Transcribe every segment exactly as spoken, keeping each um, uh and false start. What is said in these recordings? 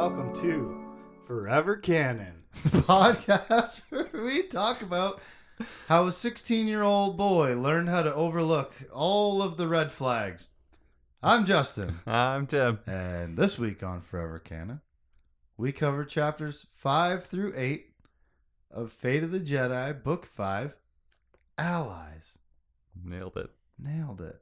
welcome to Forever Canon, the podcast where we talk about how a sixteen-year-old boy learned how to overlook all of the red flags. I'm Justin. I'm Tim. And this week on Forever Canon, we cover chapters five through eight of Fate of the Jedi, Book five, Allies. Nailed it. Nailed it.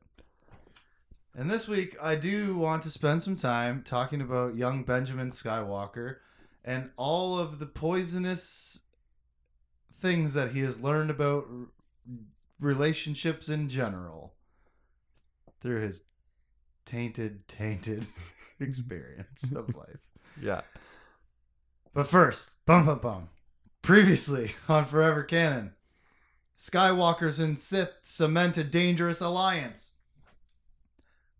And this week, I do want to spend some time talking about young Benjamin Skywalker and all of the poisonous things that he has learned about relationships in general through his tainted, tainted experience of life. Yeah. But first, bum, bum, bum. Previously on Forever Canon, Skywalkers and Sith cement a dangerous alliance.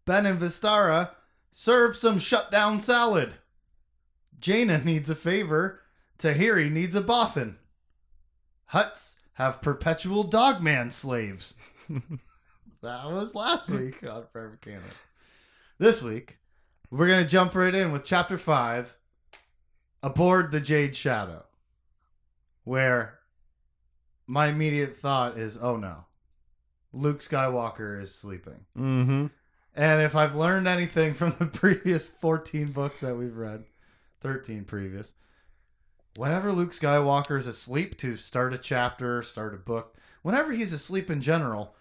Ben and Vestara serve some shutdown salad. Jaina needs a favor. Tahiri needs a Bothan. Hutts have perpetual dogman slaves. That was last week on Forever Canon. This week, we're going to jump right in with Chapter five, Aboard the Jade Shadow, where my immediate thought is, oh no, Luke Skywalker is sleeping. Mm-hmm. And if I've learned anything from the previous fourteen books that we've read, thirteen previous, whenever Luke Skywalker is asleep to start a chapter, start a book, whenever he's asleep in general,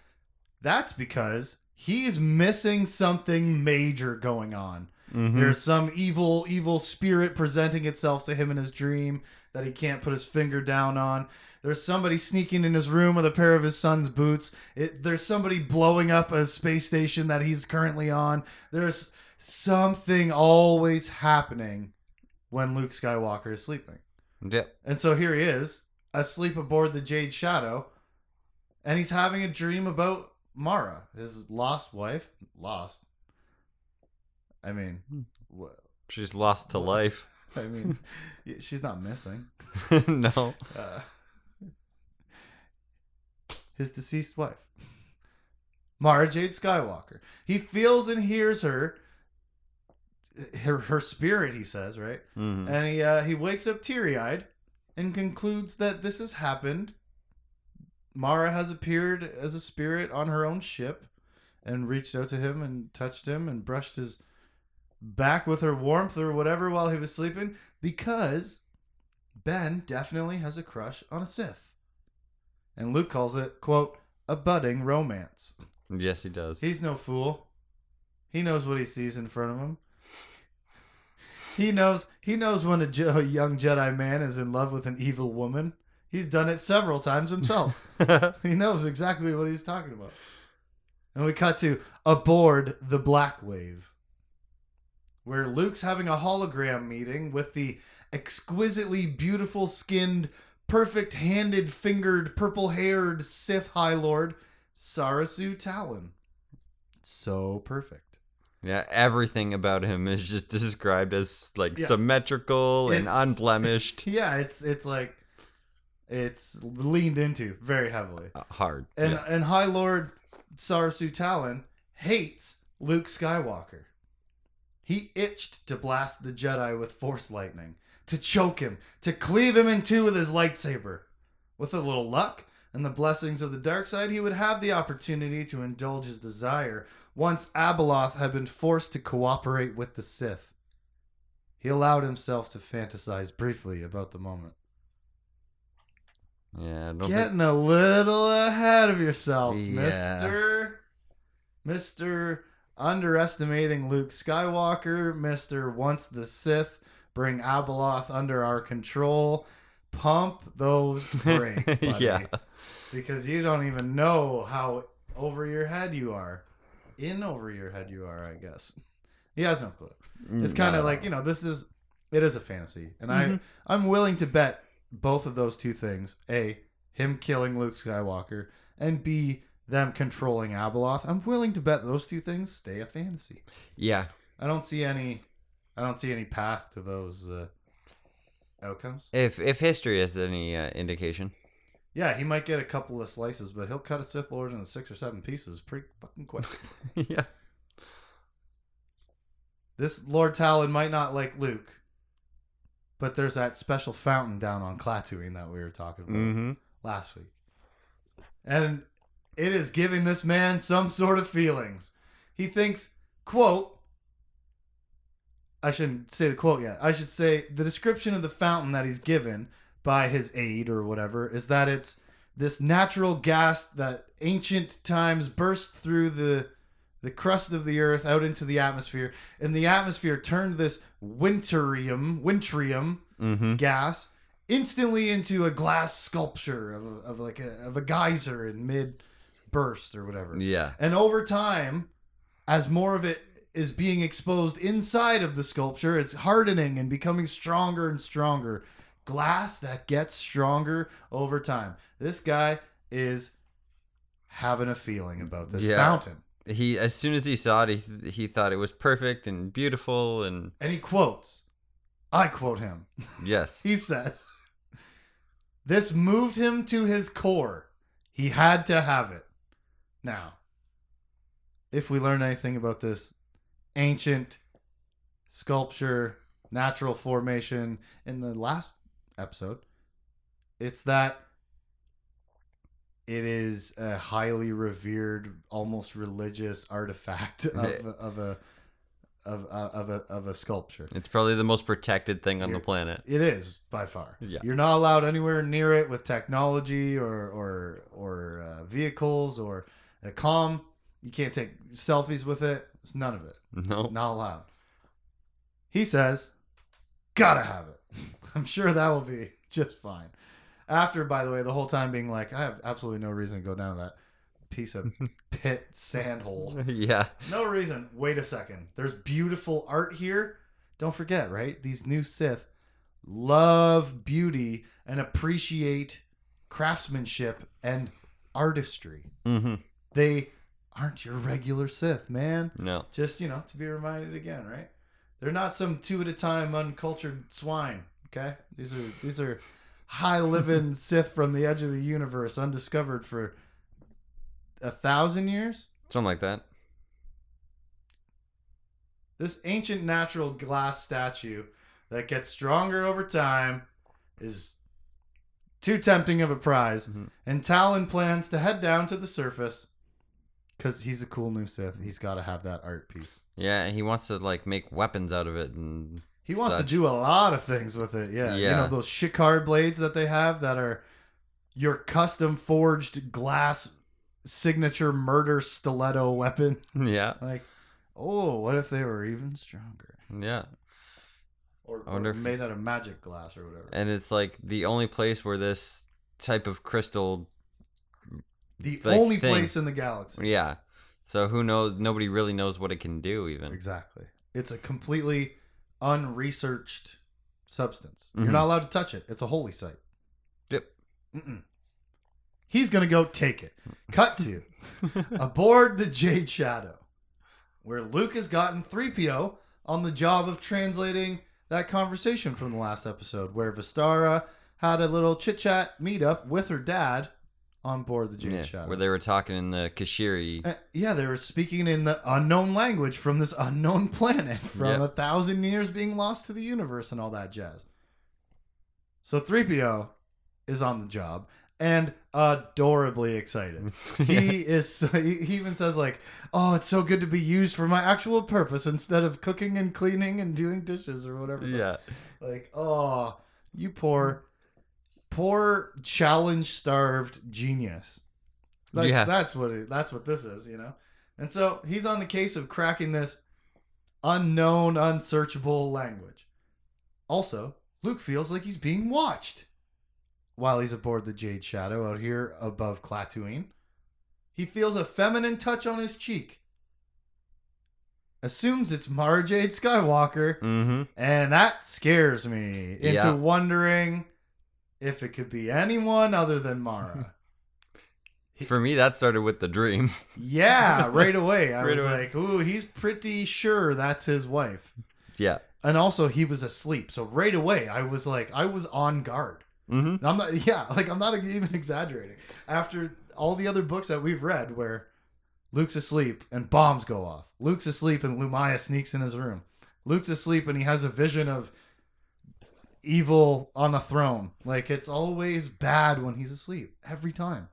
that's because he's missing something major going on. Mm-hmm. There's some evil, evil spirit presenting itself to him in his dream that he can't put his finger down on. There's somebody sneaking in his room with a pair of his son's boots. It, there's somebody blowing up a space station that he's currently on. There's something always happening when Luke Skywalker is sleeping. Yeah. And so here he is, asleep aboard the Jade Shadow, and he's having a dream about Mara, his lost wife. Lost. I mean, well, she's lost to well, life. I mean, she's not missing. No. Uh, his deceased wife, Mara Jade Skywalker. He feels and hears her, her, her spirit, he says, right? Mm-hmm. And he uh, he wakes up teary-eyed and concludes that this has happened. Mara has appeared as a spirit on her own ship and reached out to him and touched him and brushed his back with her warmth or whatever while he was sleeping, because Ben definitely has a crush on a Sith. And Luke calls it, quote, a budding romance. Yes, he does. He's no fool. He knows what he sees in front of him. He knows he knows when a, Je- a young Jedi man is in love with an evil woman. He's done it several times himself. He knows exactly what he's talking about. And we cut to Aboard the Black Wave, where Luke's having a hologram meeting with the exquisitely beautiful-skinned, perfect-handed, fingered, purple-haired Sith High Lord, Sarasu Taalon. So perfect. Yeah, everything about him is just described as, like, yeah. symmetrical it's, and unblemished. Yeah, it's it's like, it's leaned into very heavily. Uh, hard. And, yeah. and High Lord Sarasu Taalon hates Luke Skywalker. He itched to blast the Jedi with force lightning, to choke him, to cleave him in two with his lightsaber. With a little luck and the blessings of the dark side, he would have the opportunity to indulge his desire once Abeloth had been forced to cooperate with the Sith. He allowed himself to fantasize briefly about the moment. Yeah, I don't Getting think... a little ahead of yourself, yeah. Mister Mister Underestimating Luke Skywalker, Mister Once the Sith, bring Abeloth under our control. Pump those brakes, buddy. Yeah. Because you don't even know how over your head you are. In over your head you are, I guess. He has no clue. It's kind of no. like, you know, this is, it is a fantasy. And mm-hmm. I, I'm willing to bet both of those two things. A, him killing Luke Skywalker. And B, them controlling Abeloth. I'm willing to bet those two things stay a fantasy. Yeah. I don't see any I don't see any path to those uh, outcomes. If if history is any uh, indication. Yeah, he might get a couple of slices, but he'll cut a Sith Lord into six or seven pieces pretty fucking quick. Yeah. This Lord Taalon might not like Luke, But there's that special fountain down on Klatooine that we were talking about mm-hmm. last week. And it is giving this man some sort of feelings. He thinks, quote, I shouldn't say the quote yet. I should say the description of the fountain that he's given by his aide or whatever is that it's this natural gas that ancient times burst through the the crust of the earth out into the atmosphere, and the atmosphere turned this winterium, wintrium mm-hmm. gas instantly into a glass sculpture of, a, of like a, of a geyser in mid burst or whatever. Yeah. And over time, as more of it is being exposed inside of the sculpture, it's hardening and becoming stronger and stronger. Glass that gets stronger over time. This guy is having a feeling about this yeah. fountain. He, as soon as he saw it, he, he thought it was perfect and beautiful. And and he quotes, I quote him. Yes. He says, this moved him to his core. He had to have it. Now, if we learn anything about this ancient sculpture, natural formation in the last episode, it's that it is a highly revered, almost religious artifact of, of a of a, of a of a sculpture. It's probably the most protected thing on You're, the planet. It is by far. Yeah. You're not allowed anywhere near it with technology or or or uh, vehicles or a comm. You can't take selfies with it. It's none of it. No, nope. Not allowed. He says, "Gotta have it." I'm sure that will be just fine. After, by the way, the whole time being like, I have absolutely no reason to go down that piece of pit sand hole. Yeah. No reason. Wait a second. There's beautiful art here. Don't forget, right? These new Sith love beauty and appreciate craftsmanship and artistry. Mm-hmm. They aren't your regular Sith, man. No. Just, you know, to be reminded again, right? They're not some two-at-a-time uncultured swine, okay? These are These are... high living Sith from the edge of the universe, undiscovered for a thousand years? Something like that. This ancient natural glass statue that gets stronger over time is too tempting of a prize. Mm-hmm. And Talon plans to head down to the surface because he's a cool new Sith. He's got to have that art piece. Yeah, and he wants to like make weapons out of it and... He wants Such. to do a lot of things with it, yeah. yeah. You know, those shikar blades that they have that are your custom-forged glass signature murder stiletto weapon. Yeah. Like, oh, what if they were even stronger? Yeah. Or, or made out of magic glass or whatever. And it's like the only place where this type of crystal... The like only thing. place in the galaxy. Yeah. So who knows? Nobody really knows what it can do, even. Exactly. It's a completely... unresearched substance. You're mm-hmm. not allowed to touch it. It's a holy site. Yep. Mm-mm. He's going to go take it. Cut to aboard the Jade Shadow, where Luke has gotten three P O on the job of translating that conversation from the last episode where Vestara had a little chit-chat meet-up with her dad on board the Jade yeah, Shadow. Where they were talking in the Kashiri. Uh, yeah, they were speaking in the unknown language from this unknown planet from yep. a thousand years being lost to the universe and all that jazz. So three P O is on the job and adorably excited. yeah. He is. So, he even says like, oh, it's so good to be used for my actual purpose instead of cooking and cleaning and doing dishes or whatever. Yeah. Like, oh, you poor... Poor challenge-starved genius. Like, yeah. That's what it, that's what this is, you know? And so he's on the case of cracking this unknown, unsearchable language. Also, Luke feels like he's being watched while he's aboard the Jade Shadow out here above Klatooine. He feels a feminine touch on his cheek. Assumes it's Mara Jade Skywalker. Mm-hmm. And that scares me into yeah. wondering... if it could be anyone other than Mara. For me, that started with the dream. Yeah, right away. I right was away. like, ooh, he's pretty sure that's his wife. Yeah. And also, he was asleep. So right away, I was like, I was on guard. Mm-hmm. I'm not, yeah, like I'm not even exaggerating. After all the other books that we've read where Luke's asleep and bombs go off. Luke's asleep and Lumaya sneaks in his room. Luke's asleep and he has a vision of... evil on a throne. Like, it's always bad when he's asleep. Every time.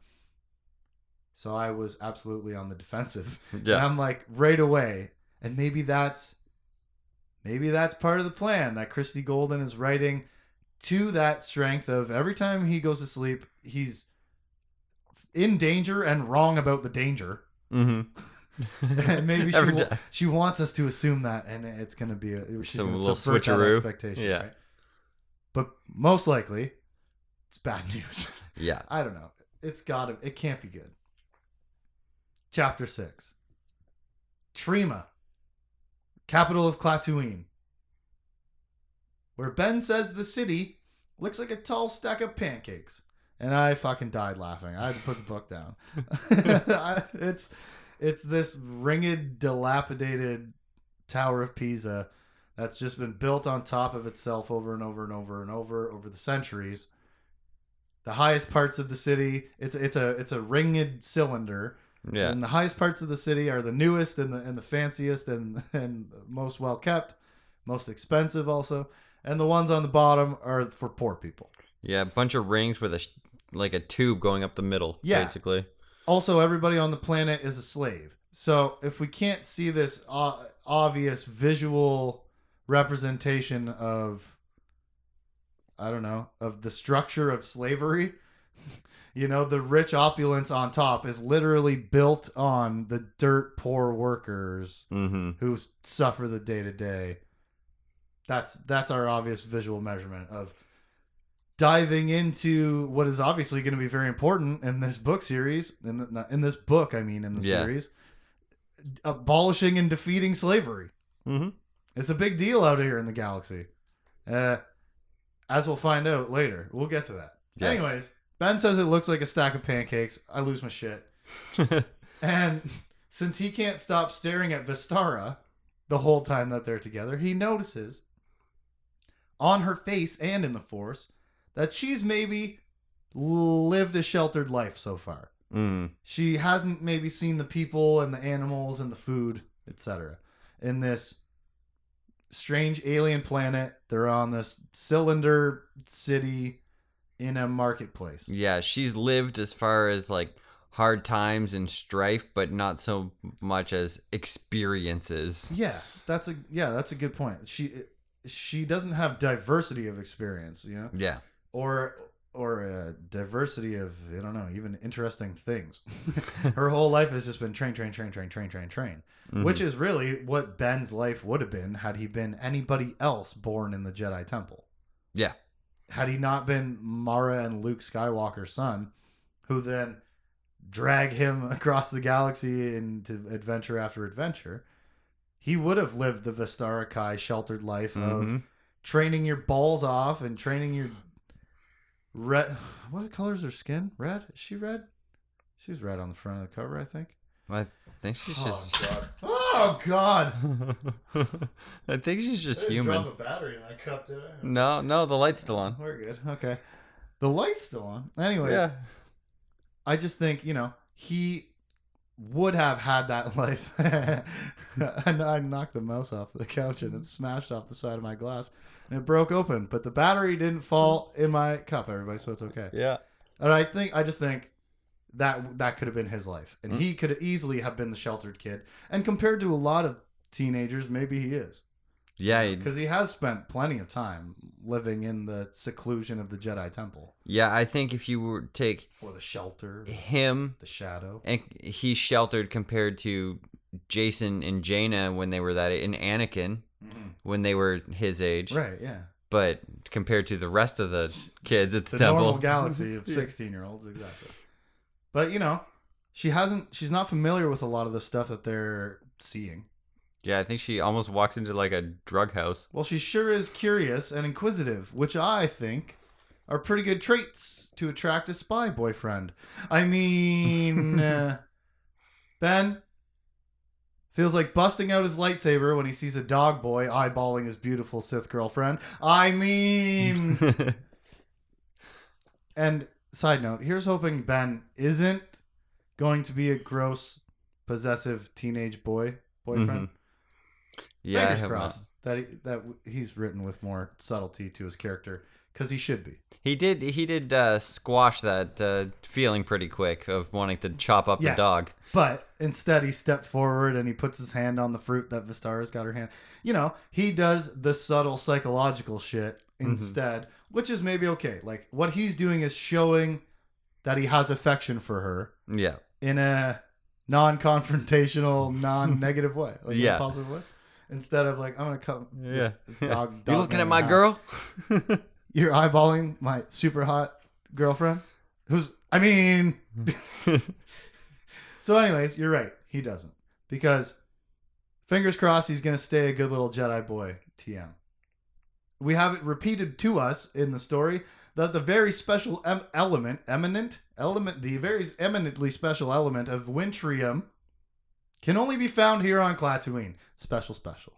So I was absolutely on the defensive. Yeah. And I'm like, right away. And maybe that's... Maybe that's part of the plan, that Christy Golden is writing to that strength of every time he goes to sleep, he's in danger and wrong about the danger. Mm-hmm. And maybe she wa- she wants us to assume that, and it's going to be a, she's some little switcheroo expectation, yeah. Right? But most likely, it's bad news. Yeah, I don't know. It's got to. It can't be good. Chapter six, Trima. Capital of Klatooine, where Ben says the city looks like a tall stack of pancakes, and I fucking died laughing. I had to put the book down. It's it's this ringed, dilapidated Tower of Pisa that's just been built on top of itself over and over and over and over over the centuries. The highest parts of the city, it's it's a it's a ringed cylinder. Yeah. And the highest parts of the city are the newest and the and the fanciest and, and most well kept, most expensive also. And the ones on the bottom are for poor people. Yeah, a bunch of rings with a like a tube going up the middle, yeah. Basically. Also, everybody on the planet is a slave. So if we can't see this o- obvious visual representation of, I don't know, of the structure of slavery... You know, the rich opulence on top is literally built on the dirt poor workers mm-hmm. who suffer the day to day. That's that's our obvious visual measurement of diving into what is obviously going to be very important in this book series. In, the, in this book, I mean, in the yeah. series. Abolishing and defeating slavery. Mm-hmm. It's a big deal out here in the galaxy. Uh, as we'll find out later. We'll get to that. Yes. Anyways. Ben says it looks like a stack of pancakes. I lose my shit. And since he can't stop staring at Vestara the whole time that they're together, he notices on her face and in the Force that she's maybe lived a sheltered life so far. Mm. She hasn't maybe seen the people and the animals and the food, et cetera. In this strange alien planet, they're on this cylinder city in a marketplace. Yeah, she's lived as far as like hard times and strife, but not so much as experiences. Yeah, that's a yeah, that's a good point. She she doesn't have diversity of experience, you know. Yeah. Or or a diversity of I don't know, even interesting things. Her whole life has just been train, train, train, train, train, train, train, mm-hmm. which is really what Ben's life would have been had he been anybody else born in the Jedi Temple. Yeah. Had he not been Mara and Luke Skywalker's son, who then drag him across the galaxy into adventure after adventure, he would have lived the Vestara Khai sheltered life mm-hmm. of training your balls off and training your red. What color is her skin? Red? Is she red? She's red on the front of the cover, I think. I think she's oh, just. God. Oh God! I think she's just I didn't human. Drop a battery in that cup, did I? No, no, the light's still on. We're good. Okay, the light's still on. Anyways, yeah. I just think you know he would have had that life, and I knocked the mouse off the couch and it smashed off the side of my glass and it broke open. But the battery didn't fall in my cup, everybody, so it's okay. Yeah, and I think I just think. That that could have been his life. And mm-hmm. he could easily have been the sheltered kid. And compared to a lot of teenagers, maybe he is. Yeah. Because he has spent plenty of time living in the seclusion of the Jedi Temple. Yeah, I think if you were to take... Or the shelter. Him. The shadow. And he's sheltered compared to Jason and Jaina when they were that... And Anakin mm-hmm. when they were his age. Right, yeah. But compared to the rest of the kids, it's the temple. The normal galaxy of sixteen-year-olds, exactly. But, you know, she hasn't, she's not familiar with a lot of the stuff that they're seeing. Yeah, I think she almost walks into like a drug house. Well, she sure is curious and inquisitive, which I think are pretty good traits to attract a spy boyfriend. I mean, uh, Ben feels like busting out his lightsaber when he sees a dog boy eyeballing his beautiful Sith girlfriend. I mean, and... Side note, here's hoping Ben isn't going to be a gross, possessive teenage boy boyfriend. Mm-hmm. Yeah, fingers I have crossed that he, that he's written with more subtlety to his character, because he should be. He did he did uh, squash that uh, feeling pretty quick of wanting to chop up yeah, the dog. But instead he stepped forward and he puts his hand on the fruit that Vestara's got her hand. You know, he does the subtle psychological shit instead, mm-hmm. which is maybe okay. Like, what he's doing is showing that he has affection for her. Yeah. In a non-confrontational, non-negative way. Like, yeah. In a positive way. Instead of like, I'm going to cut this yeah. dog, dog. You looking at my out. Girl? You're eyeballing my super hot girlfriend? Who's, I mean. So anyways, you're right. He doesn't. Because fingers crossed he's going to stay a good little Jedi boy, T M. We have it repeated to us in the story that the very special em- element, eminent element, the very eminently special element of Wintrium can only be found here on Klatooine. Special, special.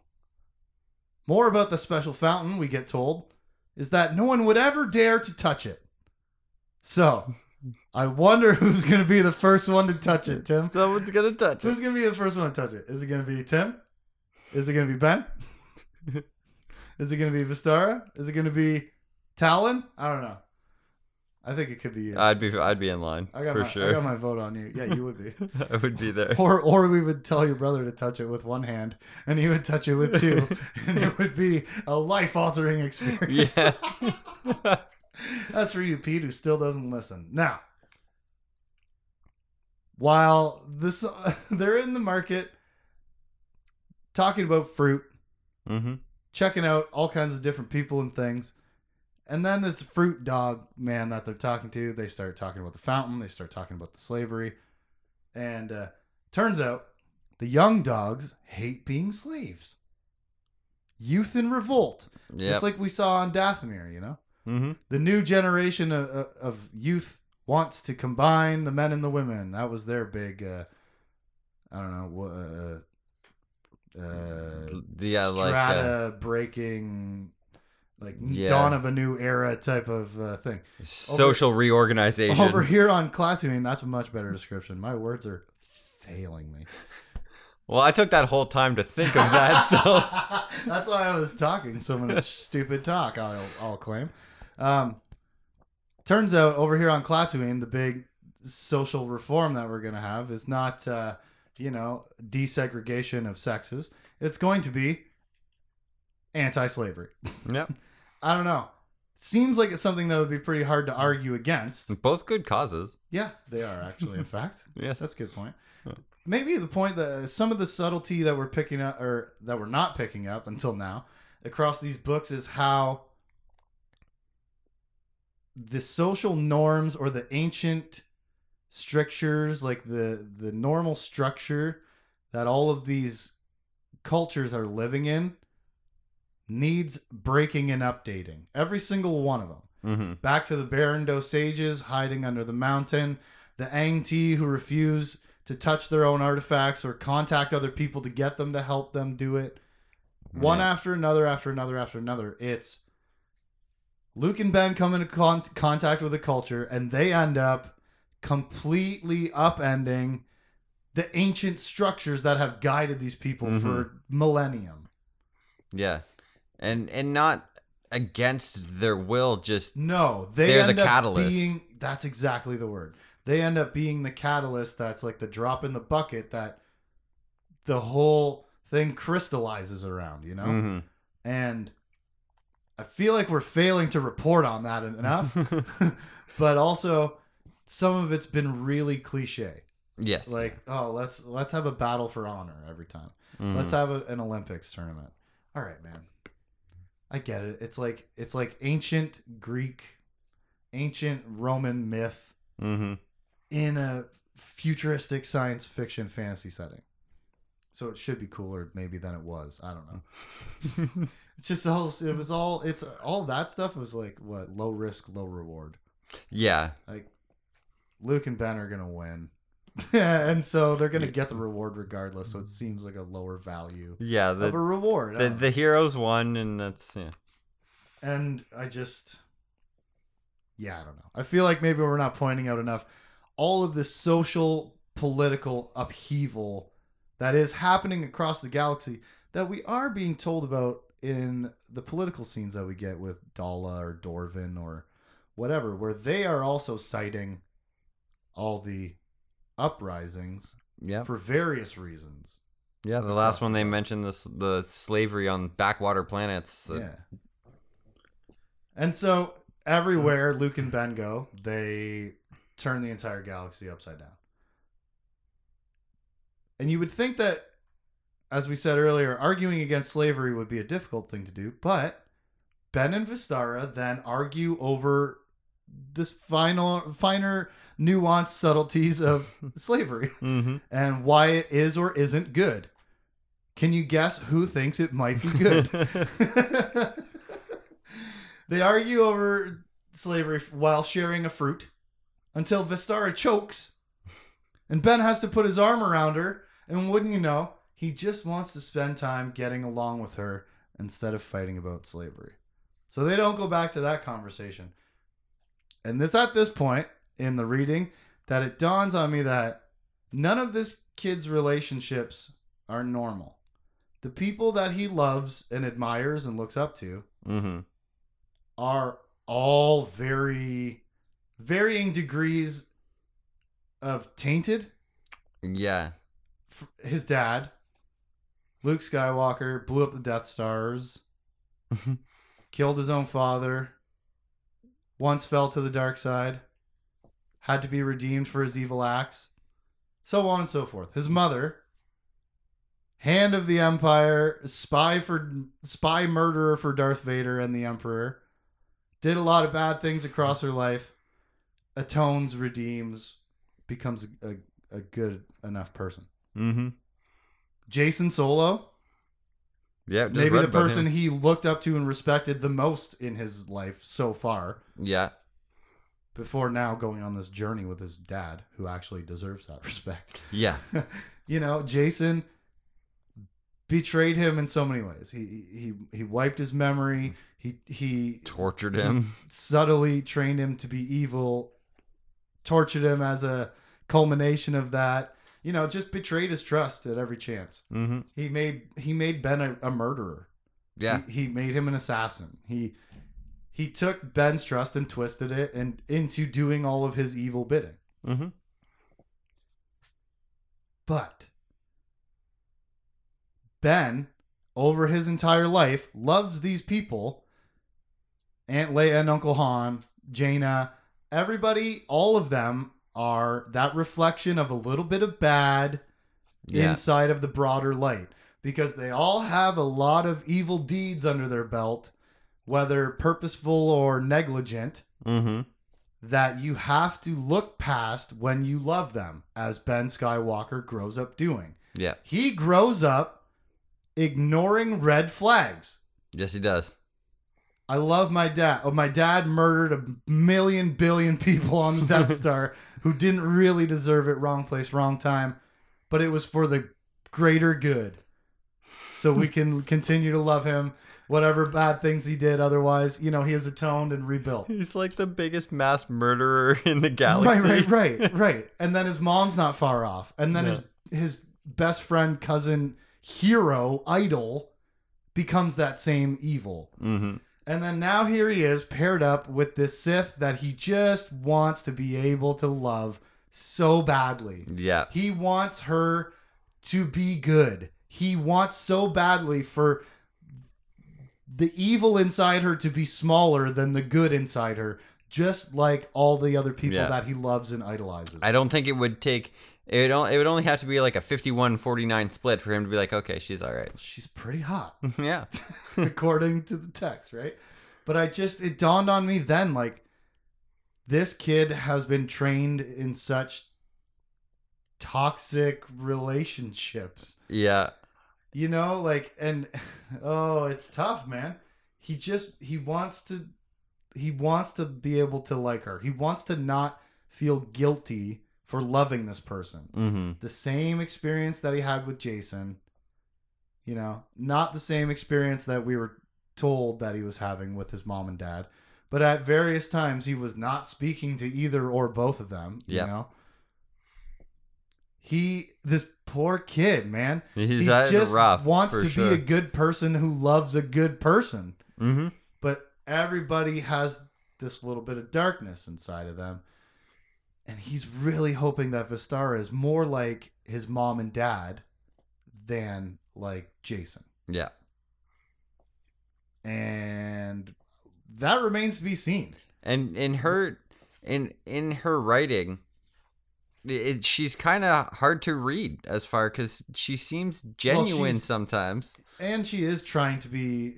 More about the special fountain, we get told, is that no one would ever dare to touch it. So, I wonder who's going to be the first one to touch it, Tim. Someone's going to touch it. Who's going to be the first one to touch it? Is it going to be Tim? Is it going to be Ben? Is it going to be Vestara? Is it going to be Talon? I don't know. I think it could be you. I'd be I'd be in line, I got for my, sure. I got my vote on you. Yeah, you would be. I would be there. Or or we would tell your brother to touch it with one hand, and he would touch it with two, and it would be a life-altering experience. Yeah. That's for you, Pete, who still doesn't listen. Now, while this uh, they're in the market talking about fruit, mm-hmm. checking out all kinds of different people and things, and then this fruit dog man that they're talking to, they start talking about the fountain. They start talking about the slavery. And uh, turns out the young dogs hate being slaves. Youth in revolt. Yep. Just like we saw on Dathomir, you know? Mm-hmm. The new generation of, of youth wants to combine the men and the women. That was their big, uh, I don't know, uh, uh, yeah, strata-breaking... Like, uh... Like yeah. dawn of a new era type of uh, thing. Social over, reorganization. Over here on Klatooine, that's a much better description. My words are failing me. Well, I took that whole time to think of that, so... That's why I was talking so much stupid talk, I'll, I'll claim. Um, turns out, over here on Klatooine, the big social reform that we're going to have is not, uh, you know, desegregation of sexes. It's going to be anti-slavery. Yep. I don't know. Seems like it's something that would be pretty hard to argue against. Both good causes. Yeah, they are actually, in fact. Yes. That's a good point. Maybe the point that some of the subtlety that we're picking up, or that we're not picking up until now, across these books is how the social norms or the ancient strictures, like the, the normal structure that all of these cultures are living in, needs breaking and updating. Every single one of them. Mm-hmm. Back to the Berendo sages hiding under the mountain, the Angti who refuse to touch their own artifacts or contact other people to get them to help them do it. Yeah. One after another, after another, after another. It's Luke and Ben come into con- contact with the culture, and they end up completely upending the ancient structures that have guided these people mm-hmm. for millennium. Yeah. And and not against their will, just no. They they're end the up catalyst. Being, that's exactly the word. They end up being the catalyst. That's like the drop in the bucket that the whole thing crystallizes around. You know, mm-hmm. and I feel like we're failing to report on that enough. But also, some of it's been really cliche. Yes. Like, oh, let's let's have a battle for honor every time. Mm-hmm. Let's have a, an Olympics tournament. All right, man. I get it. It's like it's like ancient Greek, ancient Roman myth mm-hmm. in a futuristic science fiction fantasy setting. So it should be cooler maybe than it was. I don't know. It's just all it was all it's all that stuff was like what low risk, low reward. Yeah. Like Luke and Ben are gonna win. And so they're going to get the reward regardless, so it seems like a lower value yeah, the, of a reward. The, the heroes won, and that's... yeah. And I just... Yeah, I don't know. I feel like maybe we're not pointing out enough all of this social, political upheaval that is happening across the galaxy that we are being told about in the political scenes that we get with Dala or Dorvin or whatever, where they are also citing all the uprisings yeah. for various reasons. Yeah, the last one they mentioned this the slavery on backwater planets. The... Yeah. And so everywhere Luke and Ben go, they turn the entire galaxy upside down. And you would think that, as we said earlier, arguing against slavery would be a difficult thing to do, but Ben and Vestara then argue over this final, finer, nuanced subtleties of slavery mm-hmm. and why it is or isn't good. Can you guess who thinks it might be good? They argue over slavery while sharing a fruit until Vestara chokes and Ben has to put his arm around her, and wouldn't you know, he just wants to spend time getting along with her instead of fighting about slavery. So they don't go back to that conversation. And this at this point in the reading that it dawns on me that none of this kid's relationships are normal. The people that he loves and admires and looks up to mm-hmm. are all very varying degrees of tainted. Yeah. His dad, Luke Skywalker, blew up the Death Stars, killed his own father, once fell to the dark side, had to be redeemed for his evil acts, so on and so forth. His mother, hand of the Empire, spy for spy murderer for Darth Vader and the Emperor, did a lot of bad things across her life, atones, redeems, becomes a, a, a good enough person. Mm-hmm. Jason Solo, yeah, maybe the person he looked up to and respected the most in his life so far. Yeah. Before now going on this journey with his dad, who actually deserves that respect. Yeah. You know, Jason betrayed him in so many ways. He he he wiped his memory. He he tortured he him. Subtly trained him to be evil. Tortured him as a culmination of that. You know, just betrayed his trust at every chance. Mm-hmm. He made he made Ben a, a murderer. Yeah, he, he made him an assassin. He he took Ben's trust and twisted it and into doing all of his evil bidding. Mm-hmm. But Ben, over his entire life, loves these people: Aunt Leia and Uncle Han, Jaina, everybody, all of them. Are that reflection of a little bit of bad yeah. inside of the broader light, because they all have a lot of evil deeds under their belt, whether purposeful or negligent, mm-hmm. that you have to look past when you love them, as Ben Skywalker grows up doing. Yeah. He grows up ignoring red flags. Yes, he does. I love my dad. Oh, my dad murdered a million billion people on the Death Star who didn't really deserve it. Wrong place, wrong time. But it was for the greater good. So we can continue to love him. Whatever bad things he did otherwise, you know, he has atoned and rebuilt. He's like the biggest mass murderer in the galaxy. Right, right, right, right. And then his mom's not far off. And then yeah. his, his best friend, cousin, hero, idol becomes that same evil. Mm-hmm. And then now here he is paired up with this Sith that he just wants to be able to love so badly. Yeah. He wants her to be good. He wants so badly for the evil inside her to be smaller than the good inside her, just like all the other people yeah. that he loves and idolizes. I don't think it would take... It would, it would only have to be like a fifty-one forty-nine split for him to be like, okay, she's all right. She's pretty hot. Yeah. According to the text, right? But I just, it dawned on me then, like, this kid has been trained in such toxic relationships. Yeah. You know, like, and, oh, it's tough, man. He just, he wants to, he wants to be able to like her. He wants to not feel guilty for loving this person. Mm-hmm. The same experience that he had with Jason, you know, not the same experience that we were told that he was having with his mom and dad, but at various times he was not speaking to either or both of them, yep. you know. he, this poor kid, man, He's he just rough, wants to sure. be a good person who loves a good person. Mm-hmm. But everybody has this little bit of darkness inside of them. And he's really hoping that Vestara is more like his mom and dad than like Jason. Yeah. And that remains to be seen. And in her, in in her writing, it, she's kind of hard to read as far, because she seems genuine well, sometimes. And she is trying to be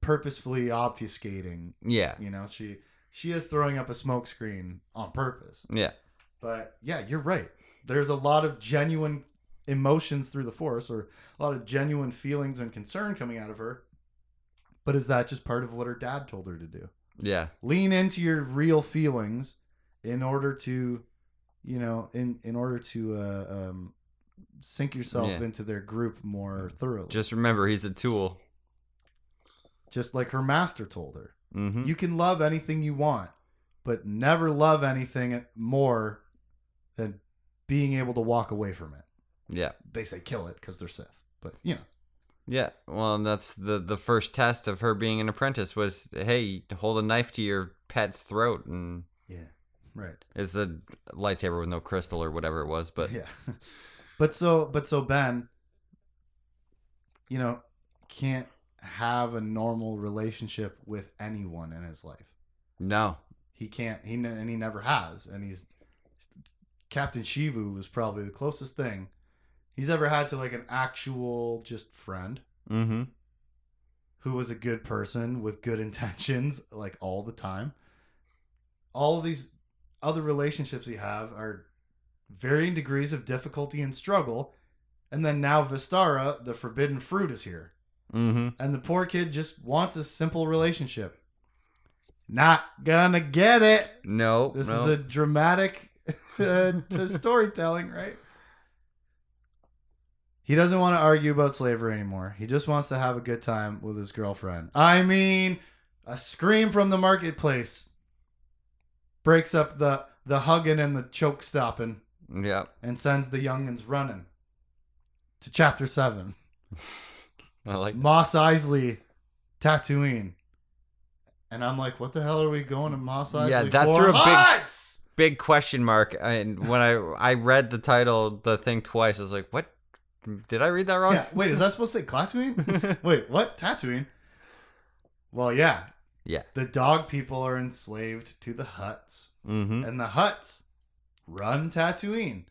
purposefully obfuscating. Yeah. You know, she... She is throwing up a smoke screen on purpose. Yeah. But yeah, you're right. There's a lot of genuine emotions through the Force, or a lot of genuine feelings and concern coming out of her. But is that just part of what her dad told her to do? Yeah. Lean into your real feelings in order to, you know, in, in order to uh, um, sink yourself yeah. into their group more thoroughly. Just remember, he's a tool. Just like her master told her. Mm-hmm. You can love anything you want, but never love anything more than being able to walk away from it. Yeah. They say kill it because they're Sith, but you know. Yeah. Well, and that's the, the first test of her being an apprentice was, hey, hold a knife to your pet's throat. And yeah. Right. It's a lightsaber with no crystal or whatever it was, but yeah. But so, but so Ben, you know, can't have a normal relationship with anyone in his life. No, he can't. He and he never has. And he's Captain Shivu was probably the closest thing he's ever had to like an actual just friend, mm-hmm. who was a good person with good intentions, like all the time. All of these other relationships we have are varying degrees of difficulty and struggle. And then now Vestara, the forbidden fruit, is here. Mm-hmm. And the poor kid just wants a simple relationship. Not gonna get it. No, this no. is a dramatic uh, to storytelling, right? He doesn't want to argue about slavery anymore. He just wants to have a good time with his girlfriend. I mean, a scream from the marketplace breaks up the the hugging and the choke stopping. Yeah, and sends the youngins running to chapter seven. I like Mos Eisley, Tatooine. And I'm like, what the hell are we going to Mos Eisley for? Yeah, that for? threw a Huts! big, big question mark. And when I I read the title, the thing twice, I was like, what? Did I read that wrong? Yeah, wait, is that supposed to say Klatooine? Wait, what? Tatooine? Well, yeah. Yeah. The dog people are enslaved to the Hutts. Mm-hmm. And the Hutts run Tatooine.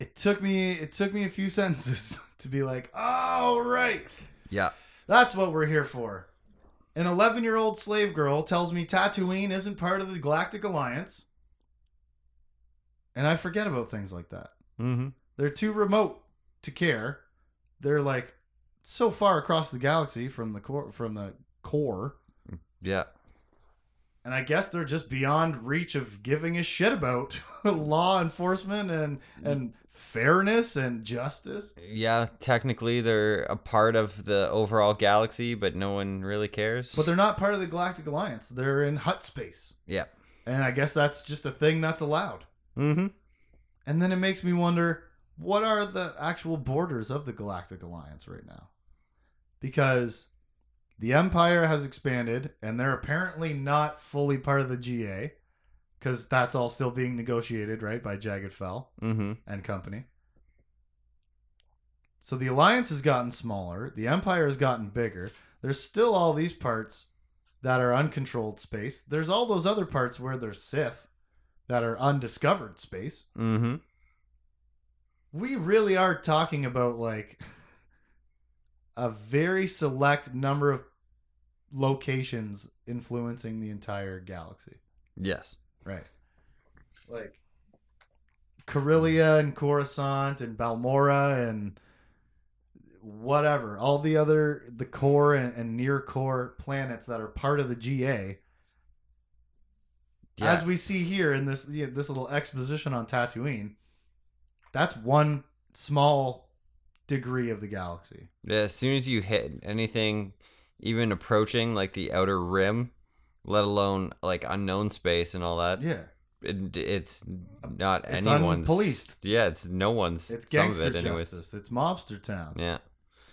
It took me it took me a few sentences to be like, oh, right. Yeah. That's what we're here for. An eleven-year-old slave girl tells me Tatooine isn't part of the Galactic Alliance. And I forget about things like that. Mm-hmm. They're too remote to care. They're like so far across the galaxy from the core, from the core. Yeah. And I guess they're just beyond reach of giving a shit about law enforcement and, and fairness and justice. Yeah, technically they're a part of the overall galaxy, but no one really cares. But they're not part of the Galactic Alliance. They're in Hutt space. Yeah. And I guess that's just a thing that's allowed. Mm-hmm. And then it makes me wonder, what are the actual borders of the Galactic Alliance right now? Because the Empire has expanded, and they're apparently not fully part of the G A, because that's all still being negotiated, right, by Jagged Fel mm-hmm. and company. So the Alliance has gotten smaller. The Empire has gotten bigger. There's still all these parts that are uncontrolled space. There's all those other parts where there's Sith that are undiscovered space. Mm-hmm. We really are talking about, like, a very select number of locations influencing the entire galaxy. Yes. Right. Like Corellia and Coruscant and Balmora and whatever. All the other, the core and, and near core planets that are part of the G A. Yeah. As we see here in this, you know, this little exposition on Tatooine, that's one small degree of the galaxy. Yeah, as soon as you hit anything even approaching like the outer rim, let alone like unknown space and all that. Yeah. It, it's not it's anyone's. It's unpoliced. Yeah, it's no one's. It's gangster it justice. It's mobster town. Yeah.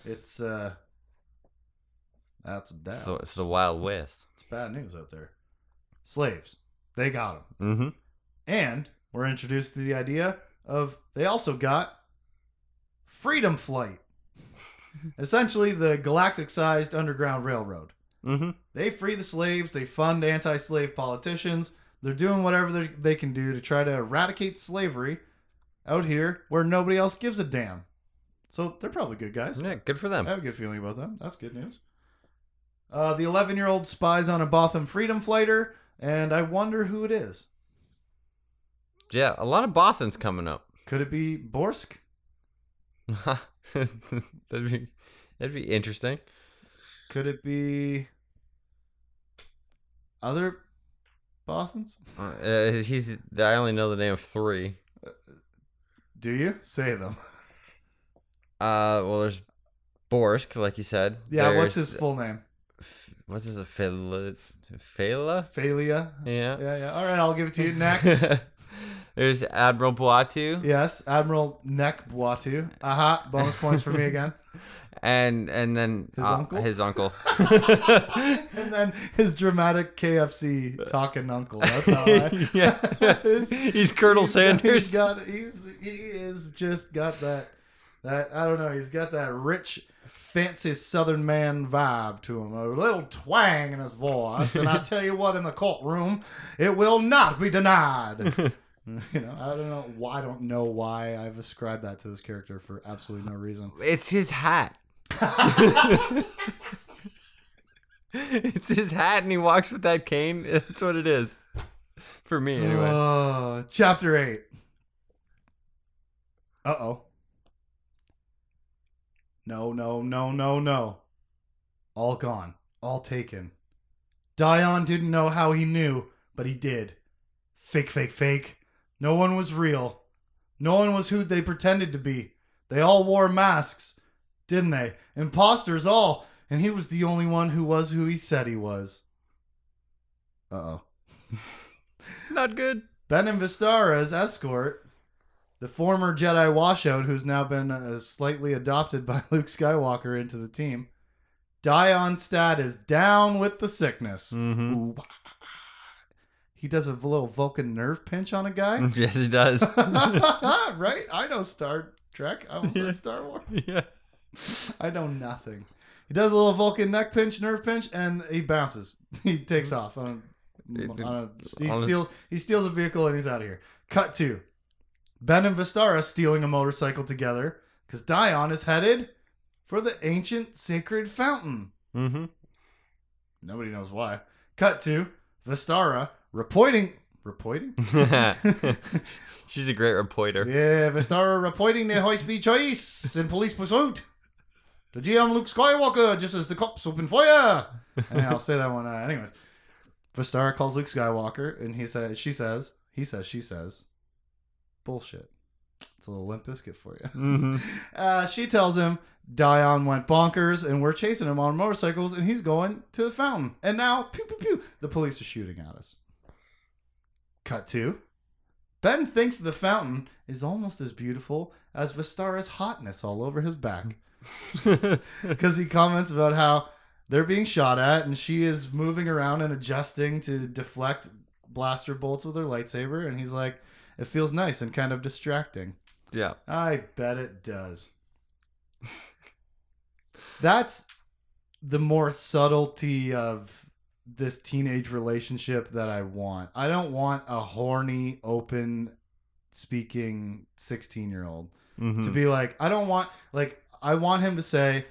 It's, uh... That's down. So it's the Wild West. It's bad news out there. Slaves. They got them. Mm-hmm. And we're introduced to the idea of they also got freedom flight. Essentially, the galactic-sized underground railroad. Mm-hmm. They free the slaves. They fund anti-slave politicians. They're doing whatever they can do to try to eradicate slavery out here where nobody else gives a damn. So they're probably good guys. Yeah, good for them. I have a good feeling about them. That's good news. Uh, the eleven-year-old spies on a Bothan freedom flighter, and I wonder who it is. Yeah, a lot of Bothans coming up. Could it be Borsk? that'd be that'd be interesting. Could it be other Bothans? Uh, he's. I only know the name of three. Do you say them? Uh, well, there's Borsk, like you said. Yeah. There's, what's his full name? F- what's his Fey'lya? Fey'lya? Fey'lya. Yeah. Yeah. Yeah. All right, I'll give it to you next. There's Admiral Bwua'tu. Yes, Admiral Nek Bwua'tu. Aha, uh-huh. Bonus points for me again. And and then his uh, uncle, his uncle, and then his dramatic K F C talking uncle. That's how I. Yeah, his, he's Colonel he's Sanders. Got, he's got he's he is just got that that I don't know. He's got that rich, fancy Southern man vibe to him, a little twang in his voice. And I tell you what, in the courtroom, it will not be denied. You know, I don't know why. I don't know why I've ascribed that to this character for absolutely no reason. It's his hat. It's his hat, and he walks with that cane. That's what it is for me, anyway. Uh, chapter eight. Uh oh. No, no, no, no, no. All gone. All taken. Dyon didn't know how he knew, but he did. Fake, fake, fake. No one was real. No one was who they pretended to be. They all wore masks, didn't they? Imposters all. And he was the only one who was who he said he was. Uh-oh. Not good. Ben and Vestara's escort, the former Jedi washout who's now been uh, slightly adopted by Luke Skywalker into the team, Dyon Stadd is down with the sickness. Mm-hmm. Ooh. He does a little Vulcan nerve pinch on a guy? Yes, he does. Right? I know Star Trek. I almost yeah. said Star Wars. Yeah. I know nothing. He does a little Vulcan neck pinch, nerve pinch, and he bounces. He takes off. On a, it, on a, he, on steals, a... he steals a vehicle, and he's out of here. Cut to Ben and Vestara stealing a motorcycle together because Dyon is headed for the ancient sacred fountain. Mm-hmm. Nobody knows why. Cut to Vestara... Reporting, reporting. She's a great reporter. Yeah, Vestara reporting their high-speed chase in police pursuit. The G M Luke Skywalker just as the cops open fire. And I'll say that one. Uh, anyways, Vestara calls Luke Skywalker, and he says, she says, he says, she says, bullshit. It's a little limp biscuit for you. Mm-hmm. Uh, she tells him Dyon went bonkers, and we're chasing him on motorcycles, and he's going to the fountain. And now, pew pew pew, the police are shooting at us. Cut to. Ben thinks the fountain is almost as beautiful as Vestara's hotness all over his back. Because he comments about how they're being shot at and she is moving around and adjusting to deflect blaster bolts with her lightsaber. And he's like, it feels nice and kind of distracting. Yeah. I bet it does. That's the more subtlety of... this teenage relationship that I want. I don't want a horny, open speaking sixteen year old mm-hmm. to be like, I don't want, like, I want him to say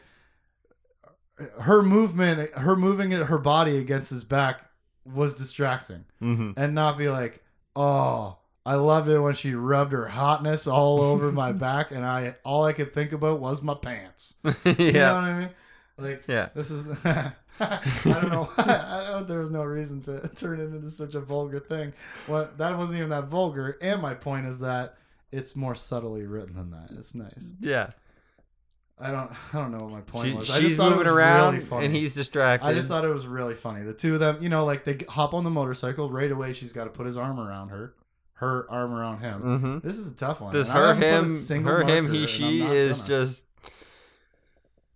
her movement, her moving her body against his back was distracting mm-hmm. and not be like, oh, I loved it when she rubbed her hotness all over my back. And I, all I could think about was my pants. Yeah. You know what I mean? Like, yeah. This is, I don't know why, I don't, there was no reason to turn it into such a vulgar thing. Well, that wasn't even that vulgar. And my point is that it's more subtly written than that. It's nice. Yeah. I don't, I don't know what my point she, was. She's I just thought moving it was around really funny. And he's distracted. I just thought it was really funny. The two of them, you know, like they hop on the motorcycle right away. She's got to put his arm around her. her armor on him. Mm-hmm. This is a tough one. This her, him, her, him, he, she is gonna. Just...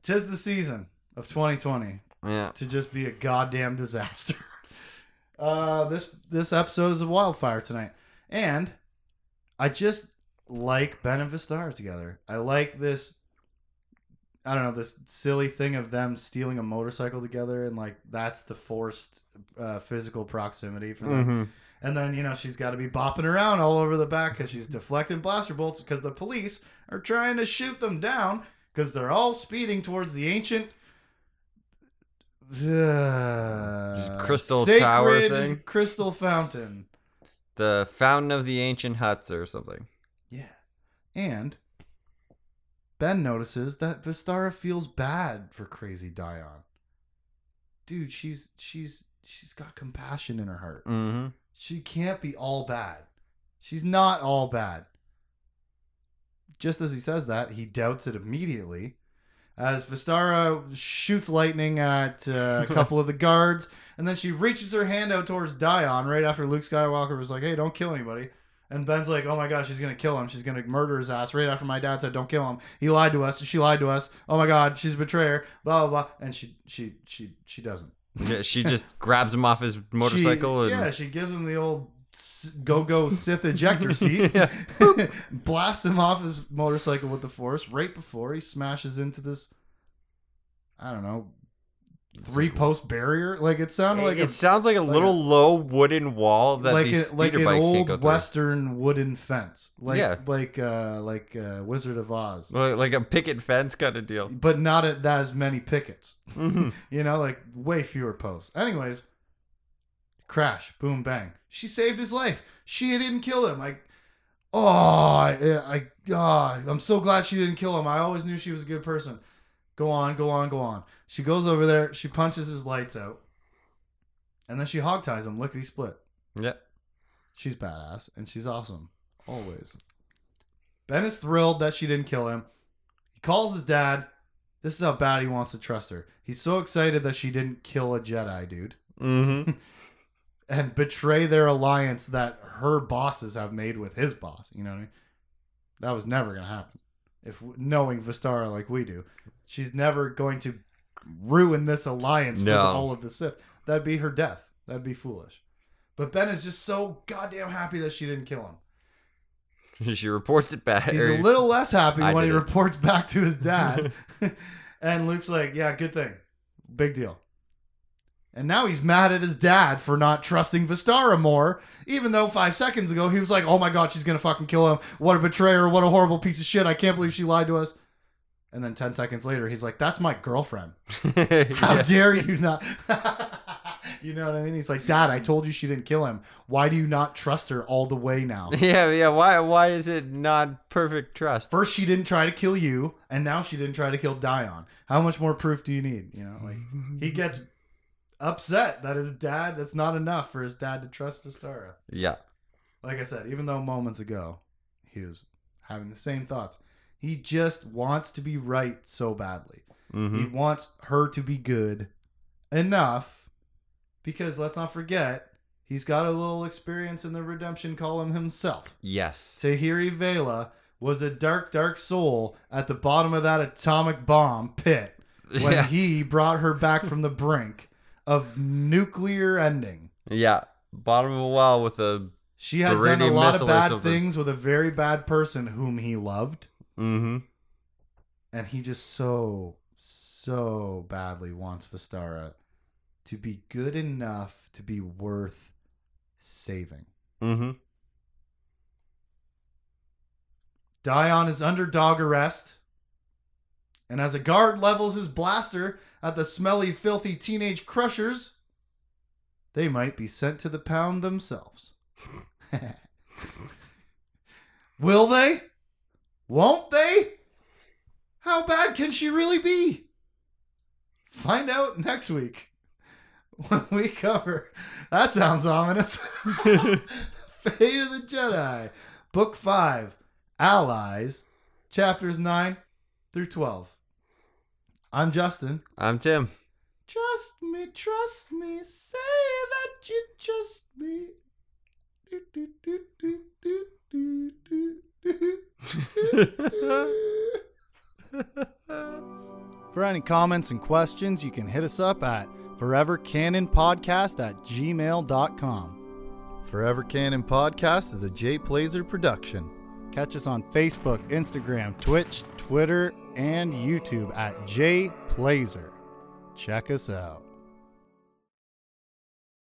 Tis the season of twenty twenty yeah. to just be a goddamn disaster. Uh, this this episode is a wildfire tonight. And I just like Ben and Vestara together. I like this... I don't know, this silly thing of them stealing a motorcycle together, and like that's the forced uh, physical proximity for them. Mm-hmm. And then, you know, she's got to be bopping around all over the back because she's deflecting blaster bolts because the police are trying to shoot them down because they're all speeding towards the ancient uh, crystal tower thing, crystal fountain, the fountain of the ancient Hutts or something. Yeah, and. Ben notices that Vestara feels bad for crazy Dyon. Dude, she's she's she's got compassion in her heart. Mm-hmm. She can't be all bad. She's not all bad. Just as he says that, he doubts it immediately, as Vestara shoots lightning at uh, a couple of the guards, and then she reaches her hand out towards Dyon right after Luke Skywalker was like, "Hey, don't kill anybody." And Ben's like, oh my God, she's going to kill him. She's going to murder his ass right after my dad said, don't kill him. He lied to us. She lied to us. Oh my God, she's a betrayer. Blah, blah, blah. And she she, she, she doesn't. Yeah, she just grabs him off his motorcycle. She, and... Yeah, she gives him the old go-go Sith ejector seat. Blasts him off his motorcycle with the Force right before he smashes into this, I don't know, three post barrier, like it sounded like it, a, it sounds like a like little a, low wooden wall that like these a, like an bikes old can't go Western wooden fence, like yeah. like uh, like uh, Wizard of Oz, like, like a picket fence kind of deal, but not at that as many pickets. Mm-hmm. You know, like way fewer posts. Anyways, crash, boom, bang. She saved his life. She didn't kill him. Like, oh, I, I, oh, I'm so glad she didn't kill him. I always knew she was a good person. Go on, go on, go on. She goes over there. She punches his lights out. And then she hogties him. Lickety split. Yeah. She's badass. And she's awesome. Always. Ben is thrilled that she didn't kill him. He calls his dad. This is how bad he wants to trust her. He's so excited that she didn't kill a Jedi, dude. Mm-hmm. And betray their alliance that her bosses have made with his boss. You know what I mean? That was never going to happen. If knowing Vestara like we do, she's never going to ruin this alliance no. with all of the Sith. That'd be her death. That'd be foolish. But Ben is just so goddamn happy that she didn't kill him. She reports it back. He's a little less happy I when he it. reports back to his dad. And Luke's like, yeah, good thing. Big deal. And now he's mad at his dad for not trusting Vestara more, even though five seconds ago he was like, oh my God, she's going to fucking kill him. What a betrayer. What a horrible piece of shit. I can't believe she lied to us. And then ten seconds later, he's like, that's my girlfriend. How yeah. dare you not? You know what I mean? He's like, Dad, I told you she didn't kill him. Why do you not trust her all the way now? Yeah, yeah. Why Why is it not perfect trust? First, she didn't try to kill you, and now she didn't try to kill Dyon. How much more proof do you need? You know, like he gets... upset that his dad, that's not enough for his dad to trust Vestara. Yeah. Like I said, even though moments ago he was having the same thoughts, he just wants to be right so badly. Mm-hmm. He wants her to be good enough because let's not forget, he's got a little experience in the redemption column himself. Yes. Tahiri Veila was a dark, dark soul at the bottom of that atomic bomb pit when yeah. he brought her back from the brink. Of nuclear ending. Yeah. Bottom of a well with a... She had done a lot of bad things with a very bad person whom he loved. Mm-hmm. And he just so, so badly wants Vestara to be good enough to be worth saving. Mm-hmm. Dyon is under dog arrest. And as a guard levels his blaster... at the smelly, filthy teenage crushers, they might be sent to the pound themselves. Will they? Won't they? How bad can she really be? Find out next week when we cover... That sounds ominous. Fate of the Jedi, Book five, Allies, Chapters nine through twelve. I'm Justin. I'm Tim. Trust me, trust me, say that you trust me. Do, do, do, do. For any comments and questions, you can hit us up at forever canon podcast at gmail dot com. Forever Canon Podcast is a Jay Plazer production. Catch us on Facebook, Instagram, Twitch, Twitter, and YouTube at Jay Plazer. Check us out.